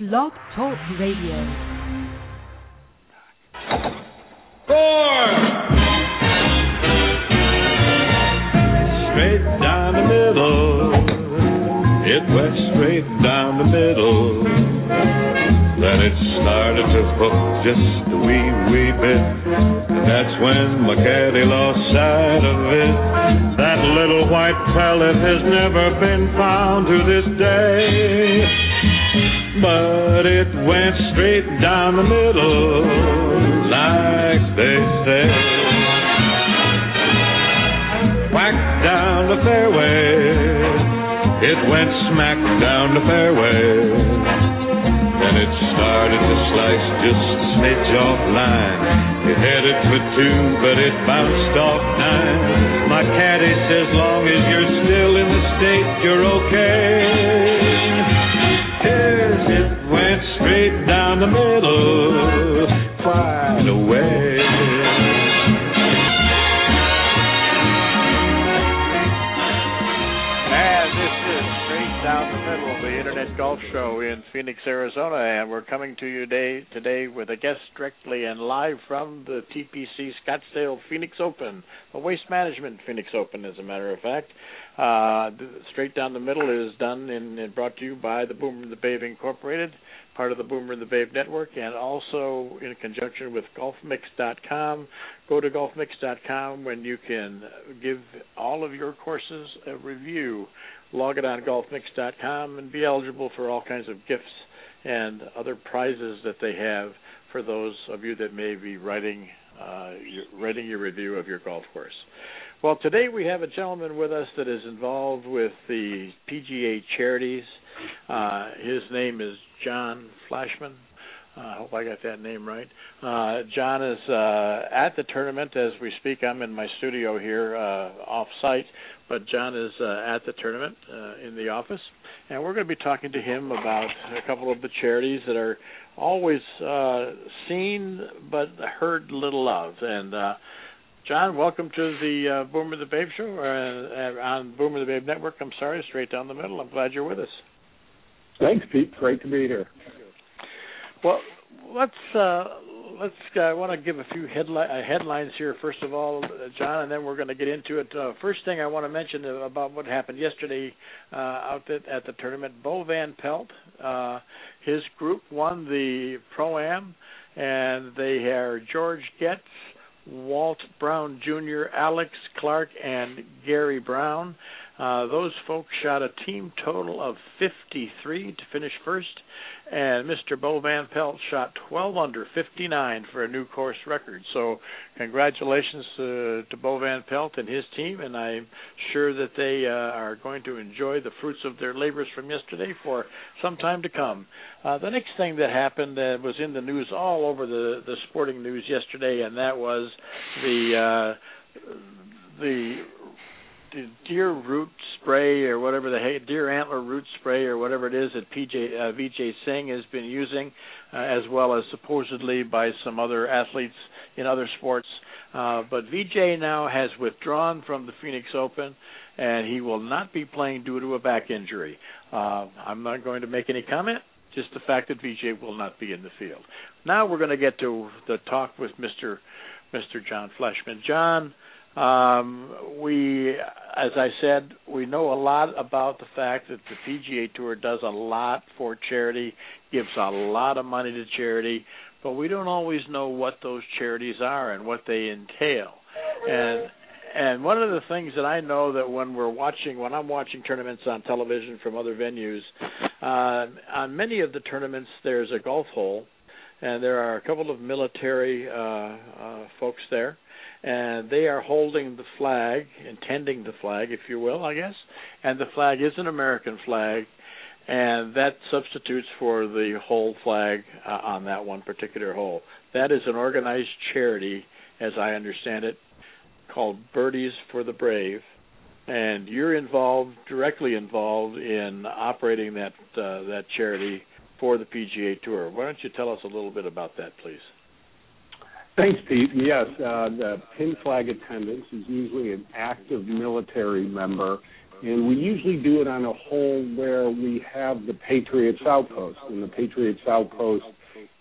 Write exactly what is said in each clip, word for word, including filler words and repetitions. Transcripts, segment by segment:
Blog Talk Radio. Four. Straight down the middle. It went straight down the middle. Then it started to hook just a wee, wee bit. And that's when my caddy lost sight of it. That little white pellet has never been found to this day. But it went straight down the middle, like they say. Whack down the fairway. It went smack down the fairway. Then it started to slice just a smidge off line. It headed for two, but it bounced off nine. My caddy says, long as you're still in the state, you're okay. Yes, it went straight down the middle, quite a way. Golf show in Phoenix, Arizona, and we're coming to you today, today with a guest directly and live from the T P C Scottsdale Phoenix Open, the Waste Management Phoenix Open, as a matter of fact. Uh, Straight Down the Middle is done and, and brought to you by the Boomer and the Babe Incorporated, part of the Boomer and the Babe Network, and also in conjunction with Golf Mix dot com. Go to Golf Mix dot com when you can give all of your courses a review. Log it on Golf Mix dot com and be eligible for all kinds of gifts and other prizes that they have for those of you that may be writing uh, your, writing your review of your golf course. Well, today we have a gentleman with us that is involved with the P G A charities. Uh, his name is John Flashman. Uh, I hope I got that name right. Uh, John is uh, at the tournament as we speak. I'm in my studio here uh, off-site, but John is uh, at the tournament uh, in the office, and we're going to be talking to him about a couple of the charities that are always uh, seen but heard little of. And uh, John, welcome to the uh, Boomer and the Babe Show, or, uh, on Boomer and the Babe Network. I'm sorry, Straight Down the Middle. I'm glad you're with us. Thanks, Pete. Great to be here. Well, let's uh, let's. Uh, I want to give a few headli- headlines here, first of all, John, and then we're going to get into it. Uh, first thing I want to mention about what happened yesterday uh, out at, at the tournament, Bo Van Pelt, uh, his group won the Pro-Am, and they are George Getz, Walt Brown Junior, Alex Clark, and Gary Brown. Uh, those folks shot a team total of fifty-three to finish first, and Mister Bo Van Pelt shot twelve under fifty-nine for a new course record. So congratulations uh, to Bo Van Pelt and his team, and I'm sure that they uh, are going to enjoy the fruits of their labors from yesterday for some time to come. Uh, the next thing that happened uh, was in the news all over the, the sporting news yesterday, and that was the uh, the deer root spray or whatever the hey, deer antler root spray or whatever it is that P J uh, Vijay Singh has been using, uh, as well as supposedly by some other athletes in other sports. Uh, but Vijay now has withdrawn from the Phoenix Open, and he will not be playing due to a back injury. Uh, I'm not going to make any comment. Just the fact that Vijay will not be in the field. Now we're going to get to the talk with Mister Mister John Fleshman. John. Um, we, as I said, we know a lot about the fact that the P G A Tour does a lot for charity, gives a lot of money to charity, but we don't always know what those charities are and what they entail. And and one of the things that I know that when we're watching, when I'm watching tournaments on television from other venues, uh, on many of the tournaments there's a golf hole, and there are a couple of military uh, uh, folks there. And they are holding the flag, intending the flag, if you will, I guess. And the flag is an American flag, and that substitutes for the whole flag uh, on that one particular hole. That is an organized charity, as I understand it, called Birdies for the Brave. And you're involved, directly involved in operating that uh, that charity for the P G A Tour. Why don't you tell us a little bit about that, please? Thanks, Pete. Yes, uh, the pin flag attendance is usually an active military member And we usually do it on a hole where we have the Patriots Outpost. And the Patriots Outpost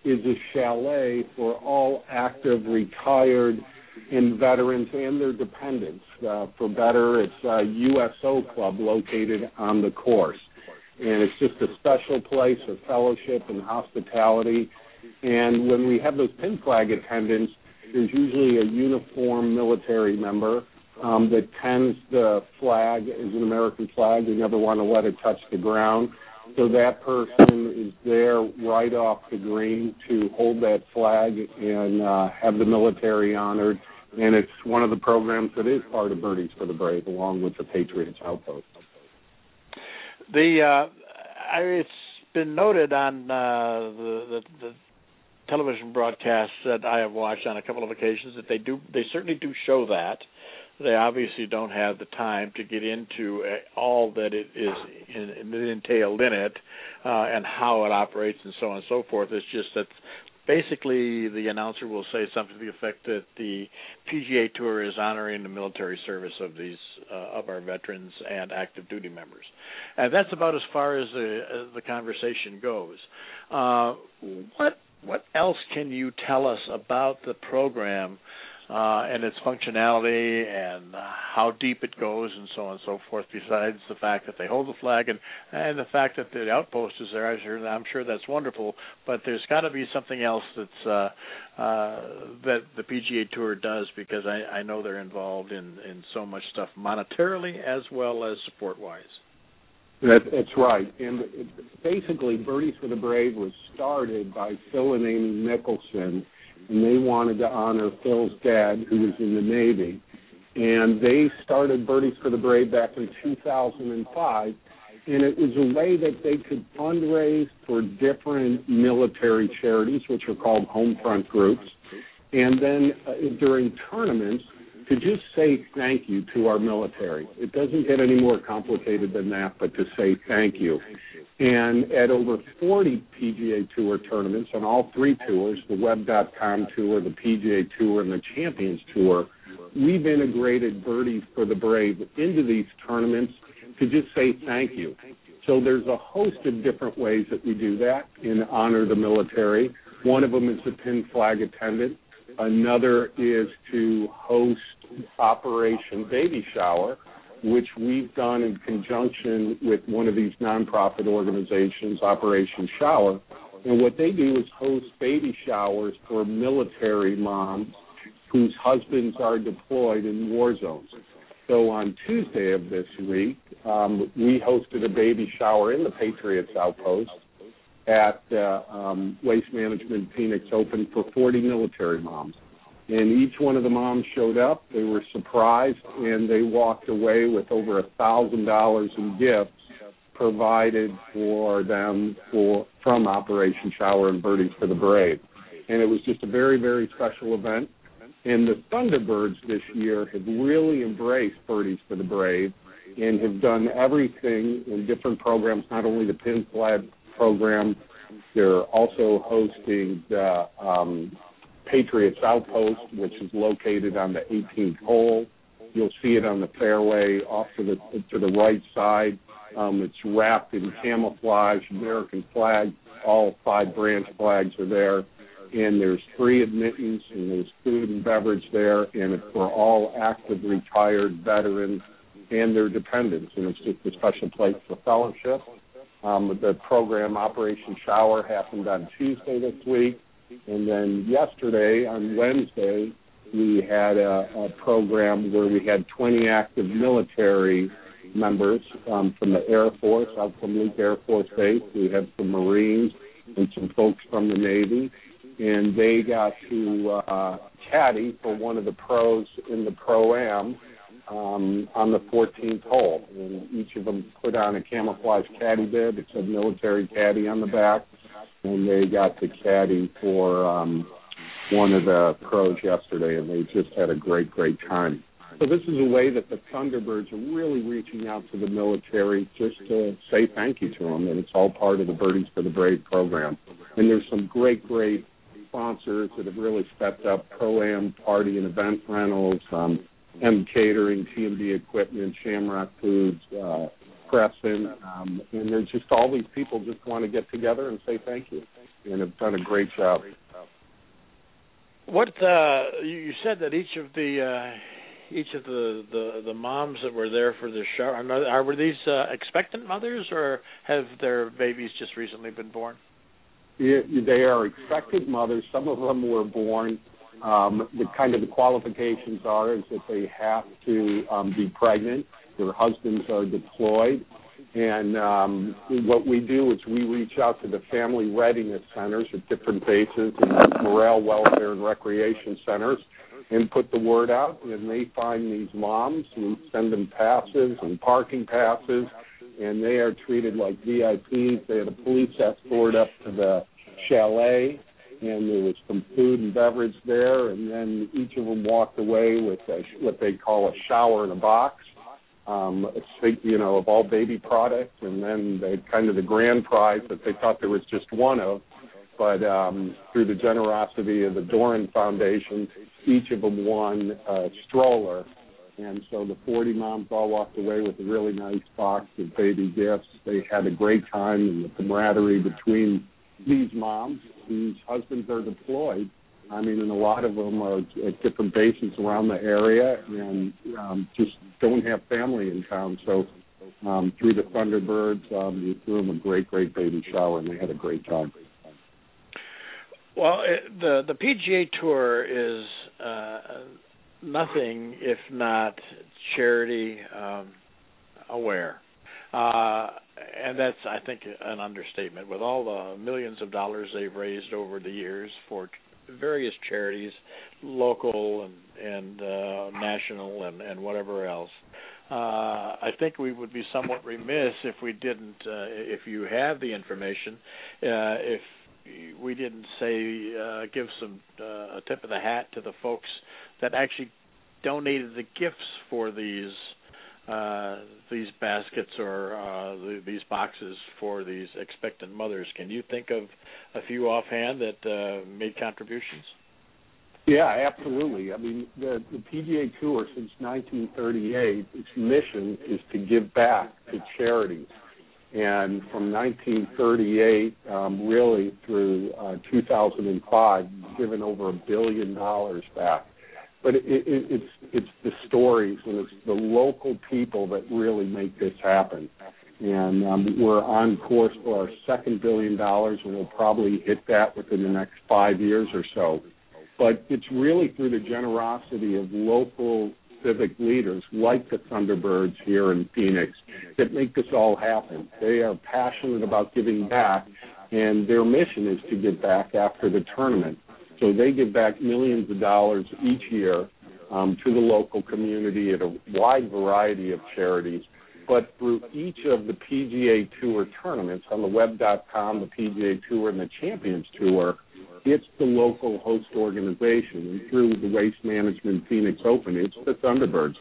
is a chalet for all active, retired, and veterans and their dependents. Uh, for better, it's a U S O club located on the course. And it's just a special place of fellowship and hospitality. And when we have those pin flag attendants, there's usually a uniformed military member um, that tends the flag as an American flag. We never want to let it touch the ground. So that person is there right off the green to hold that flag and uh, have the military honored. And it's one of the programs that is part of Birdies for the Brave, along with the Patriots Outpost. The uh, it's been noted on uh, the, the, the television broadcasts that I have watched on a couple of occasions that they do they certainly do show that. They obviously don't have the time to get into all that it is in, in, entailed in it uh, and how it operates and so on and so forth. It's just that basically the announcer will say something to the effect that the P G A Tour is honoring the military service of these uh, of our veterans and active duty members. And that's about as far as the, as the conversation goes. Uh, what what else can you tell us about the program Uh, and its functionality and how deep it goes and so on and so forth, besides the fact that they hold the flag and, and the fact that the outpost is there? I'm sure, I'm sure that's wonderful, but there's got to be something else that's uh, uh, that the P G A Tour does, because I, I know they're involved in, in so much stuff monetarily as well as support-wise. That, that's right. And it, basically, Birdies for the Brave was started by Phil and Amy Mickelson, and they wanted to honor Phil's dad, who was in the Navy. And they started Birdies for the Brave back in two thousand five, and it was a way that they could fundraise for different military charities, which are called home front groups, and then uh, during tournaments to just say thank you to our military. It doesn't get any more complicated than that, but to say thank you. And at over forty P G A Tour tournaments on all three tours, the web dot com tour, the P G A Tour, and the Champions Tour, we've integrated Birdies for the Brave into these tournaments to just say thank you. So there's a host of different ways that we do that and honor the military. One of them is the pin flag attendant. Another is to host Operation Baby Shower, which we've done in conjunction with one of these nonprofit organizations, Operation Shower. And what they do is host baby showers for military moms whose husbands are deployed in war zones. So on Tuesday of this week, um, we hosted a baby shower in the Patriots Outpost at the uh, um, Waste Management Phoenix Open for forty military moms. And each one of the moms showed up. They were surprised, and they walked away with over one thousand dollars in gifts provided for them for, from Operation Shower and Birdies for the Brave. And it was just a very, very special event. And the Thunderbirds this year have really embraced Birdies for the Brave and have done everything in different programs, not only the pin flag program. They're also hosting the um, Patriots Outpost, which is located on the eighteenth hole. You'll see it on the fairway off to the to the right side. Um, it's wrapped in camouflage, American flag. All five branch flags are there. And there's free admittance, and there's food and beverage there. And it's for all active, retired veterans and their dependents. And it's just a special place for fellowship. Um, the program Operation Shower happened on Tuesday this week. And then yesterday, on Wednesday, we had a, a program where we had twenty active military members um, from the Air Force, out from Luke Air Force Base. We had some Marines and some folks from the Navy. And they got to uh, caddy for one of the pros in the Pro-Am um, on the fourteenth hole. And each of them put on a camouflage caddy bib. It said military caddy on the back. And they got to caddy for um, one of the pros yesterday, and they just had a great, great time. So this is a way that the Thunderbirds are really reaching out to the military just to say thank you to them, and it's all part of the Birdies for the Brave program. And there's some great, great sponsors that have really stepped up, Pro-Am, party and event rentals, um, M Catering, T M D Equipment, Shamrock Foods, uh, Crescent, um, and there's just all these people just want to get together and say thank you, and have done a great job. What uh, you said that each of the uh, each of the, the, the moms that were there for the show are, are were these uh, expectant mothers, or have their babies just recently been born? It, they are expectant mothers. Some of them were born. Um, the kind of the qualifications are is that they have to um, be pregnant. Their husbands are deployed. And um, what we do is we reach out to the family readiness centers at different bases and morale, welfare, and recreation centers and put the word out. And they find these moms and send them passes and parking passes, and they are treated like V I Ps. They had a police escort up to the chalet, and there was some food and beverage there. And then each of them walked away with a, what they call a shower in a box. Um, you know, of all baby products, and then they, kind of the grand prize that they thought there was just one of, but um, through the generosity of the Doran Foundation, each of them won a stroller, and so the forty moms all walked away with a really nice box of baby gifts. They had a great time, and the camaraderie between these moms whose husbands are deployed. I mean, and a lot of them are at different bases around the area and um, just don't have family in town. So um, through the Thunderbirds, um, we threw them a great, great baby shower, and they had a great time. Well, it, the, the P G A Tour is uh, nothing if not charity um, aware. Uh, and that's, I think, an understatement. With all the millions of dollars they've raised over the years for various charities, local and, and uh, national and, and whatever else. Uh, I think we would be somewhat remiss if we didn't, uh, if you have the information, uh, if we didn't say, uh, give some uh, a tip of the hat to the folks that actually donated the gifts for these uh, these baskets or uh, the, these boxes for these expectant mothers. Can you think of a few offhand that uh, made contributions? Yeah, absolutely. I mean, the, the P G A Tour since nineteen thirty-eight, its mission is to give back to charities. And from nineteen thirty-eight, um, really through uh, two thousand five, given over a billion dollars back. But it, it, it's it's the stories and it's the local people that really make this happen. And um, we're on course for our second billion dollars, and we'll probably hit that within the next five years or so. But it's really through the generosity of local civic leaders like the Thunderbirds here in Phoenix that make this all happen. They are passionate about giving back, and their mission is to give back after the tournament. So they give back millions of dollars each year um, to the local community at a wide variety of charities. But through each of the P G A Tour tournaments, on the web dot com, the P G A Tour, and the Champions Tour, it's the local host organization. And through the Waste Management Phoenix Open, it's the Thunderbirds.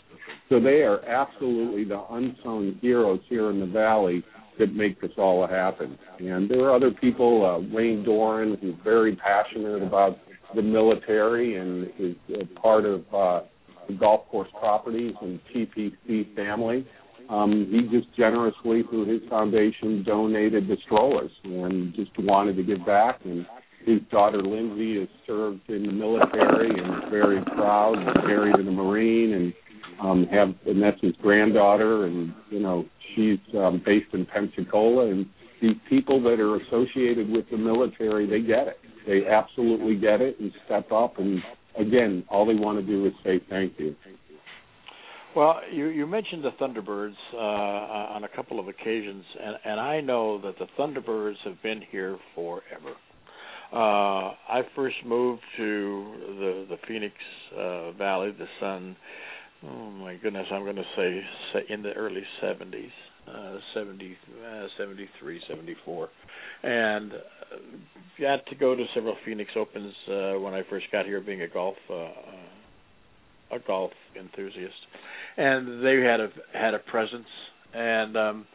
So they are absolutely the unsung heroes here in the Valley that make this all happen. And there are other people, uh, Wayne Doran, who's very passionate about the military and is a part of uh, the golf course properties and T P C family. Um, he just generously, through his foundation, donated the strollers and just wanted to give back. And his daughter, Lindsay, has served in the military and is very proud and married in the Marine. And um, have, and that's his granddaughter, and, you know, she's um, based in Pensacola. And these people that are associated with the military, they get it. They absolutely get it and step up. And, again, all they want to do is say thank you. Well, you, you mentioned the Thunderbirds uh, on a couple of occasions, and, and I know that the Thunderbirds have been here forever. Uh, I first moved to the, the Phoenix uh, Valley, the Sun, oh, my goodness, I'm going to say, say in the early seventies, uh, seventy, uh, seventy-three, seventy-four, and got to go to several Phoenix Opens uh, when I first got here, being a golf uh, a golf enthusiast, and they had a had a presence, and um,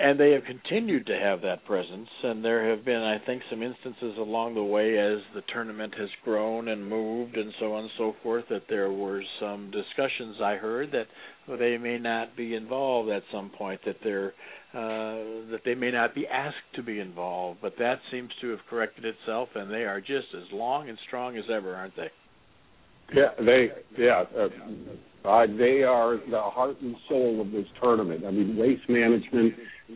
And they have continued to have that presence, and there have been, I think, some instances along the way as the tournament has grown and moved and so on and so forth that there were some discussions I heard that well, they may not be involved at some point, that they're uh, that they may not be asked to be involved. But that seems to have corrected itself, and they are just as long and strong as ever, aren't they? Yeah, they yeah, uh, uh, they are the heart and soul of this tournament. I mean, Waste Management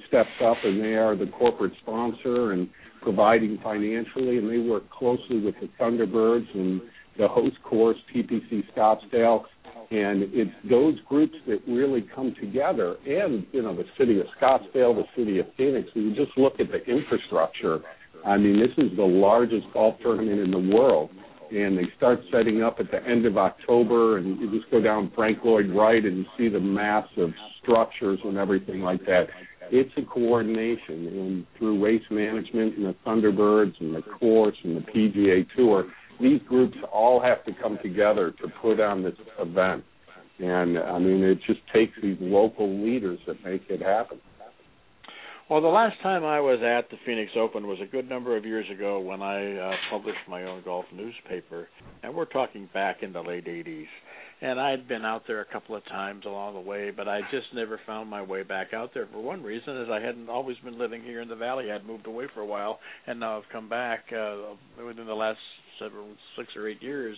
stepped up, and they are the corporate sponsor and providing financially, and they work closely with the Thunderbirds and the host course, T P C Scottsdale, and it's those groups that really come together. And, you know, the city of Scottsdale, the city of Phoenix, you just look at the infrastructure. I mean, this is the largest golf tournament in the world. And they start setting up at the end of October, and you just go down Frank Lloyd Wright and you see the massive structures and everything like that. It's a coordination, and through Waste Management and the Thunderbirds and the course and the P G A Tour, these groups all have to come together to put on this event. And, I mean, it just takes these local leaders that make it happen. Well, the last time I was at the Phoenix Open was a good number of years ago when I uh, published my own golf newspaper, and we're talking back in the late eighties. And I'd been out there a couple of times along the way, but I just never found my way back out there. For one reason is I hadn't always been living here in the valley. I'd moved away for a while, and now I've come back uh, within the last seven, six or eight years.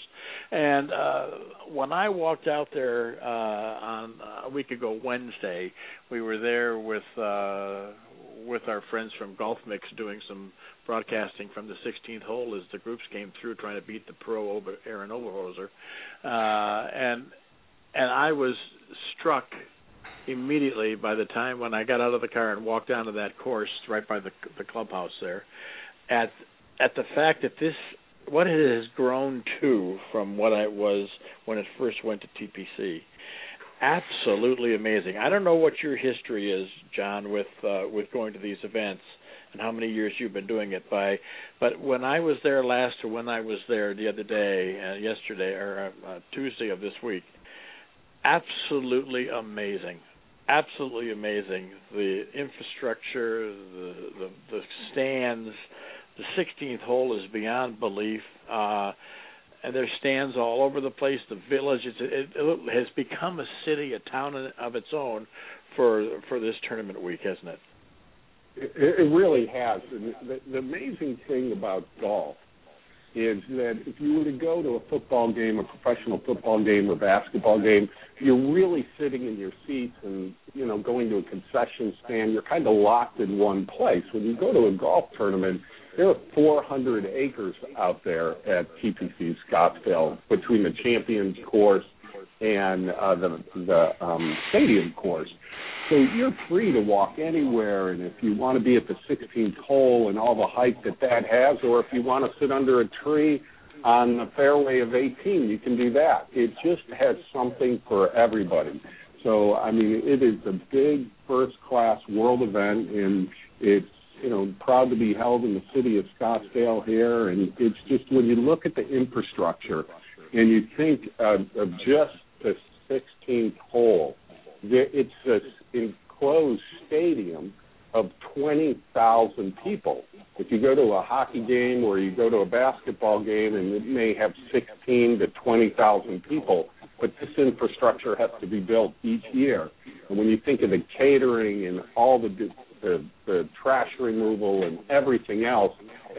And uh, when I walked out there uh, on a week ago Wednesday, we were there with... Uh, with our friends from GolfMix doing some broadcasting from the sixteenth hole as the groups came through trying to beat the pro over Aaron Oberhoser. Uh, and and I was struck immediately by the time when I got out of the car and walked down to that course right by the, the clubhouse there at at the fact that this, what it has grown to from what I was when it first went to T P C. Absolutely amazing. I don't know what your history is, John, with uh, with going to these events and how many years you've been doing it by. But when I was there last, or when I was there the other day, uh, yesterday or uh, Tuesday of this week, absolutely amazing. Absolutely amazing. The infrastructure, the the, the stands, the sixteenth hole is beyond belief. Uh, And there's stands all over the place, the village. It's, it, it has become a city, a town of its own for for this tournament week, hasn't it? It, it really has. And the, the amazing thing about golf is that if you were to go to a football game, a professional football game or basketball game, you're really sitting in your seats and, you know, going to a concession stand. You're kind of locked in one place. When you go to a golf tournament, there are four hundred acres out there at T P C Scottsdale between the Champions Course and uh, the, the um, Stadium Course. So you're free to walk anywhere, and if you want to be at the sixteenth hole and all the hype that that has, or if you want to sit under a tree on the fairway of eighteen, you can do that. It just has something for everybody. So, I mean, it is a big first-class world event, and it's, you know, proud to be held in the city of Scottsdale here. And it's just when you look at the infrastructure and you think of, of just the sixteenth hole, it's an enclosed stadium of twenty thousand people. If you go to a hockey game or you go to a basketball game, and it may have sixteen to twenty thousand people, but this infrastructure has to be built each year. And when you think of the catering and all the The, the trash removal and everything else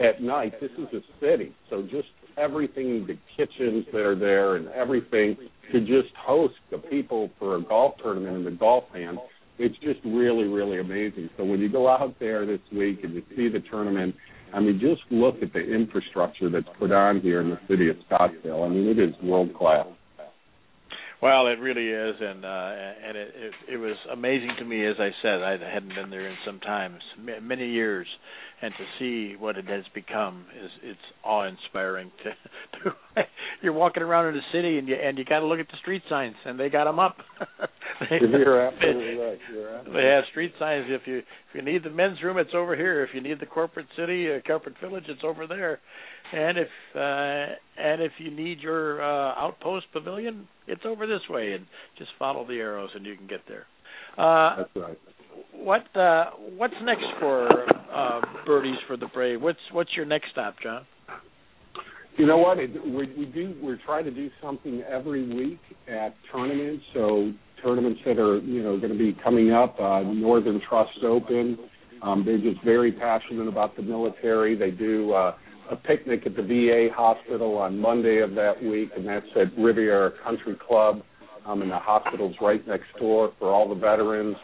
at night, this is a city. So just everything, the kitchens that are there and everything to just host the people for a golf tournament and the golf fans, it's just really, really amazing. So when you go out there this week and you see the tournament, I mean, just look at the infrastructure that's put on here in the city of Scottsdale. I mean, it is world-class. Well, it really is, and uh, and it, it, it was amazing to me, as I said. I hadn't been there in some time, many years, and to see what it has become is it's awe-inspiring. To, to you're walking around in the city, and you and you got to look at the street signs, and they got them up. they, you're absolutely right. You're absolutely they have street signs. If you if you need the men's room, it's over here. If you need the corporate city, uh, corporate village, it's over there. And if uh, and if you need your uh, outpost pavilion, it's over this way, and just follow the arrows, and you can get there. Uh, That's right. what uh, what's next for uh, Birdies for the Brave? What's what's your next stop, John? You know what? It, we, we do. We're trying to do something every week at tournaments. So tournaments that are you know going to be coming up, uh, Northern Trust Open. Um, they're just very passionate about the military. They do uh, a picnic at the V A hospital on Monday of that week, and that's at Riviera Country Club. Um, and the hospital's right next door for all the veterans.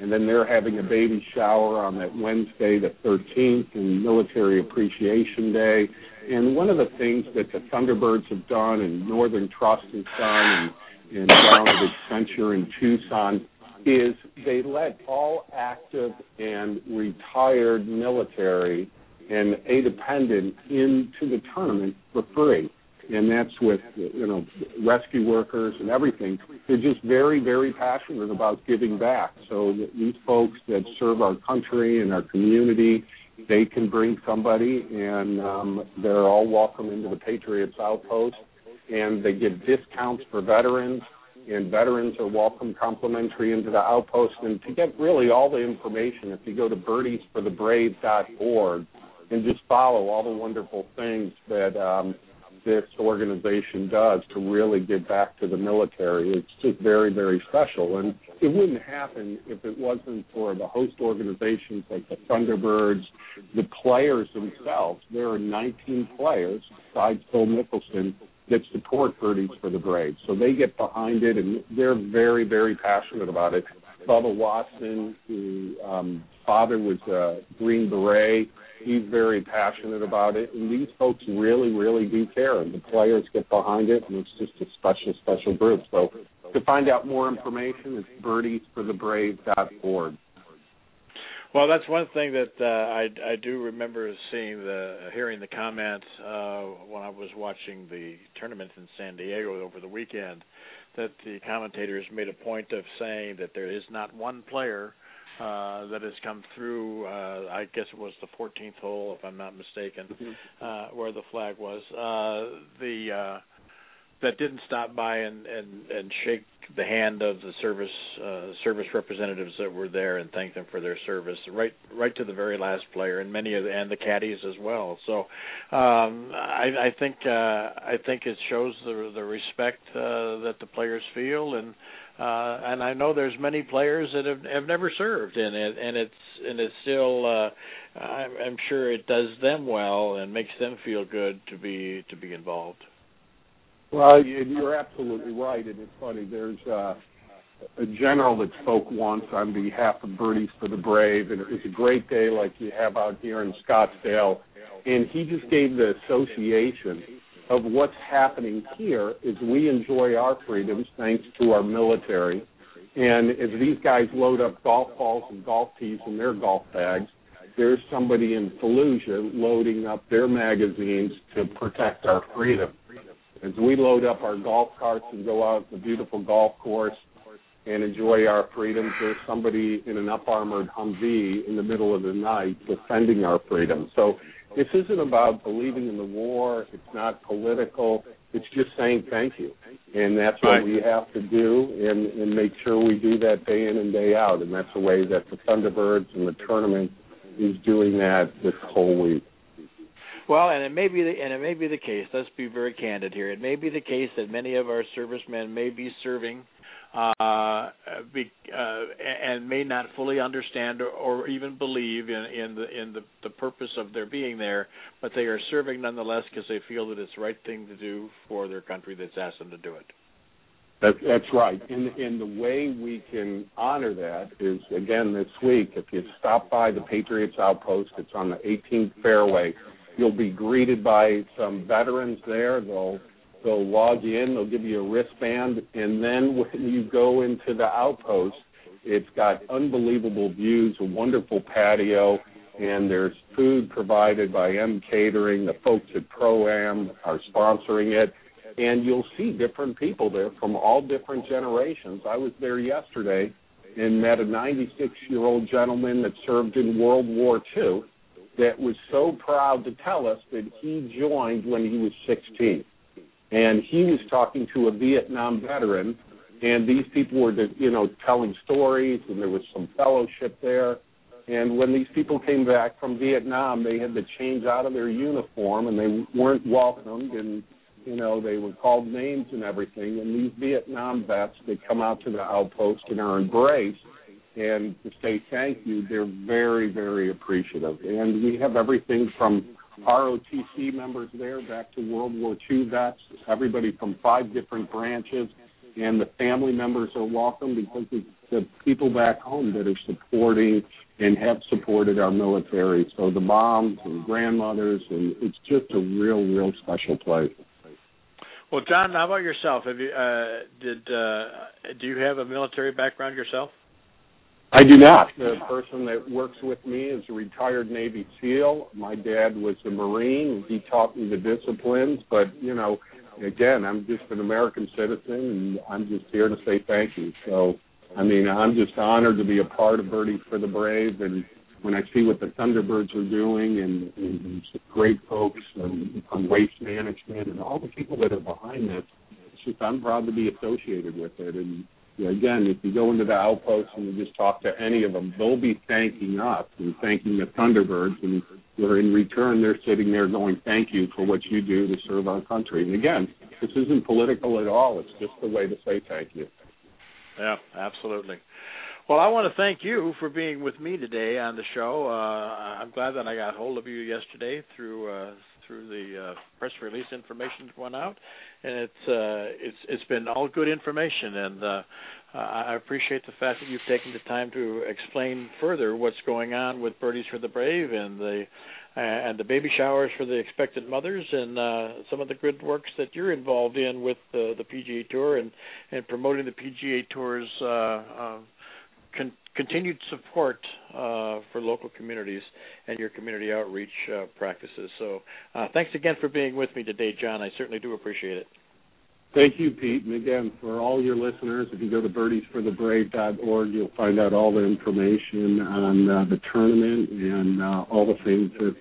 And then they're having a baby shower on that Wednesday, the thirteenth, and Military Appreciation Day. And one of the things that the Thunderbirds have done, and Northern Trust has done, and, and Brown of Accenture in Tucson, is they let all active and retired military and a dependent into the tournament for free. And that's with, you know, rescue workers and everything. They're just very, very passionate about giving back. So these folks that serve our country and our community, they can bring somebody, and um, they're all welcome into the Patriots Outpost. And they give discounts for veterans, and veterans are welcome complimentary into the Outpost. And to get really all the information, if you go to birdies for the brave dot org and just follow all the wonderful things that um, – this organization does to really give back to the military. It's just very, very special. And it wouldn't happen if it wasn't for the host organizations like the Thunderbirds, the players themselves. There are nineteen players, besides Phil Mickelson, that support Birdies for the Brave. So they get behind it, and they're very, very passionate about it. Bubba Watson, whose um, father was a Green Beret, he's very passionate about it, and these folks really, really do care, and the players get behind it, and it's just a special, special group. So to find out more information, it's birdies for the brave dot org. Well, that's one thing that uh, I, I do remember seeing, the hearing the comments uh, when I was watching the tournament in San Diego over the weekend, that the commentators made a point of saying that there is not one player Uh, that has come through, uh, I guess it was the fourteenth hole, if I'm not mistaken, uh, where the flag was, uh, the uh, that didn't stop by and, and, and shake the hand of the service uh, service representatives that were there and thank them for their service, right right to the very last player, and many of the, and the caddies as well. So um, I, I think uh, I think it shows the the respect uh, that the players feel, and Uh, and I know there's many players that have, have never served in it, and it's and it's still. Uh, I'm, I'm sure it does them well and makes them feel good to be to be involved. Well, you're absolutely right, and it's funny. There's uh, a general that spoke once on behalf of Birdies for the Brave, and it was a great day like you have out here in Scottsdale, and he just gave the association of what's happening here is we enjoy our freedoms thanks to our military. And as these guys load up golf balls and golf tees in their golf bags, there's somebody in Fallujah loading up their magazines to protect our freedom. As we load up our golf carts and go out to the beautiful golf course and enjoy our freedoms, there's somebody in an up-armored Humvee in the middle of the night defending our freedom. So this isn't about believing in the war. It's not political. It's just saying thank you. And that's what we have to do and, and make sure we do that day in and day out. And that's the way that the Thunderbirds and the tournament is doing that this whole week. Well, and it may be the, and it may be the case, let's be very candid here, it may be the case that many of our servicemen may be serving Uh, be, uh, and may not fully understand or, or even believe in, in the in the, the purpose of their being there, but they are serving nonetheless because they feel that it's the right thing to do for their country that's asked them to do it. That, that's right. And, and the way we can honor that is, again, this week, if you stop by the Patriots Outpost, it's on the eighteenth fairway, you'll be greeted by some veterans there. They'll They'll log you in, they'll give you a wristband, and then when you go into the Outpost, it's got unbelievable views, a wonderful patio, and there's food provided by M Catering. The folks at Pro-Am are sponsoring it, and you'll see different people there from all different generations. I was there yesterday and met a ninety-six-year-old gentleman that served in World War Two that was so proud to tell us that he joined when he was sixteen. And he was talking to a Vietnam veteran And these people were, you know, telling stories, and there was some fellowship there. And when these people came back from Vietnam, they had to change out of their uniform, and they weren't welcomed, and, you know, they were called names and everything. And these Vietnam vets, they come out to the outpost and are embraced. And to say thank you, they're very, very appreciative. And we have everything from R O T C members there back to World War Two vets, everybody from five different branches. And the family members are welcome because it's the people back home that are supporting and have supported our military. So the moms and grandmothers, and it's just a real, real special place. Well, John, how about yourself? Have you uh, did uh, do you have a military background yourself? I do not. The person that works with me is a retired Navy SEAL. My dad was a Marine. He taught me the disciplines, but, you know, again, I'm just an American citizen, and I'm just here to say thank you. So, I mean, I'm just honored to be a part of Birdies for the Brave, and when I see what the Thunderbirds are doing and, and great folks um, on waste management and all the people that are behind this, it's just I'm proud to be associated with it. And, you know, again, if you go into the outpost and you just talk to any of them, they'll be thanking us and thanking the Thunderbirds, and where in return they're sitting there going, thank you for what you do to serve our country. And again, this isn't political at all. It's just the way to say thank you. Yeah, absolutely. Well, I want to thank you for being with me today on the show. Uh, I'm glad that I got hold of you yesterday through uh, through the uh, press release information that went out, and it's uh, it's it's been all good information, and uh, I appreciate the fact that you've taken the time to explain further what's going on with Birdies for the Brave and the and the baby showers for the expectant mothers, and uh, some of the good works that you're involved in with the, the P G A Tour and, and promoting the P G A Tour's uh, uh, con- continued support uh, for local communities and your community outreach uh, practices. So uh, thanks again for being with me today, John. I certainly do appreciate it. Thank you, Pete. And again, for all your listeners, if you go to birdies for the brave dot org, you'll find out all the information on uh, the tournament and uh, all the things that,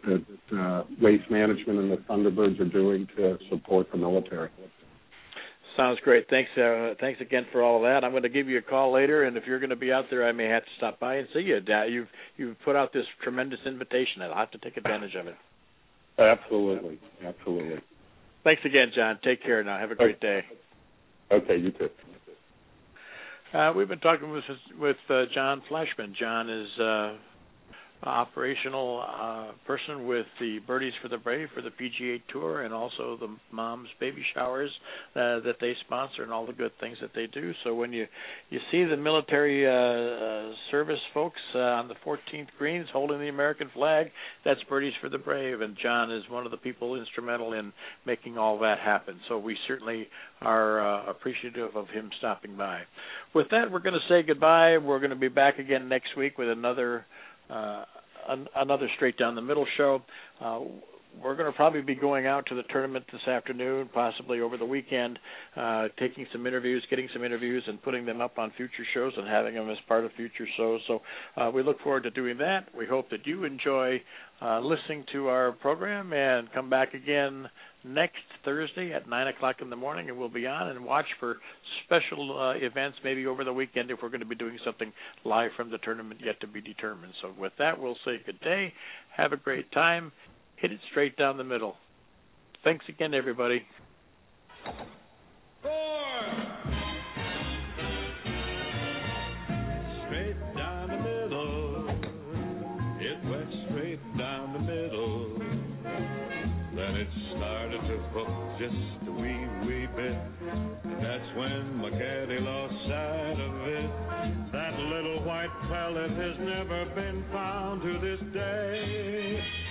that uh, Waste Management and the Thunderbirds are doing to support the military. Sounds great. Thanks uh, thanks again for all of that. I'm going to give you a call later, and if you're going to be out there, I may have to stop by and see you. You've, you've put out this tremendous invitation, and I'll have to take advantage of it. Absolutely. Absolutely. Thanks again, John. Take care now. Have a great day. Okay, you too. Uh, we've been talking with with uh, John Flashman. John is uh, an operational uh, person with the Birdies for the Brave for the P G A Tour, and also the moms' baby showers uh, that they sponsor and all the good things that they do. So when you, you see the military uh, uh, service folks uh, on the fourteenth Greens holding the American flag, that's Birdies for the Brave, and John is one of the people instrumental in making all that happen. So we certainly are uh, appreciative of him stopping by. With that, we're going to say goodbye. We're going to be back again next week with another Uh, an, another Straight Down the Middle show. Uh, we're going to probably be going out to the tournament this afternoon, possibly over the weekend, uh, taking some interviews, getting some interviews, and putting them up on future shows and having them as part of future shows. So uh, we look forward to doing that. We hope that you enjoy uh, listening to our program, and come back again next Thursday at nine o'clock in the morning, and we'll be on, and watch for special uh, events maybe over the weekend if we're going to be doing something live from the tournament yet to be determined. So with that, we'll say good day. Have a great time. Hit it straight down the middle. Thanks again, everybody. Four. Straight down the middle. It went straight down the middle. Then it started to hook just a wee, wee bit. And that's when my caddy lost sight of it. That little white pellet has never been found to this day.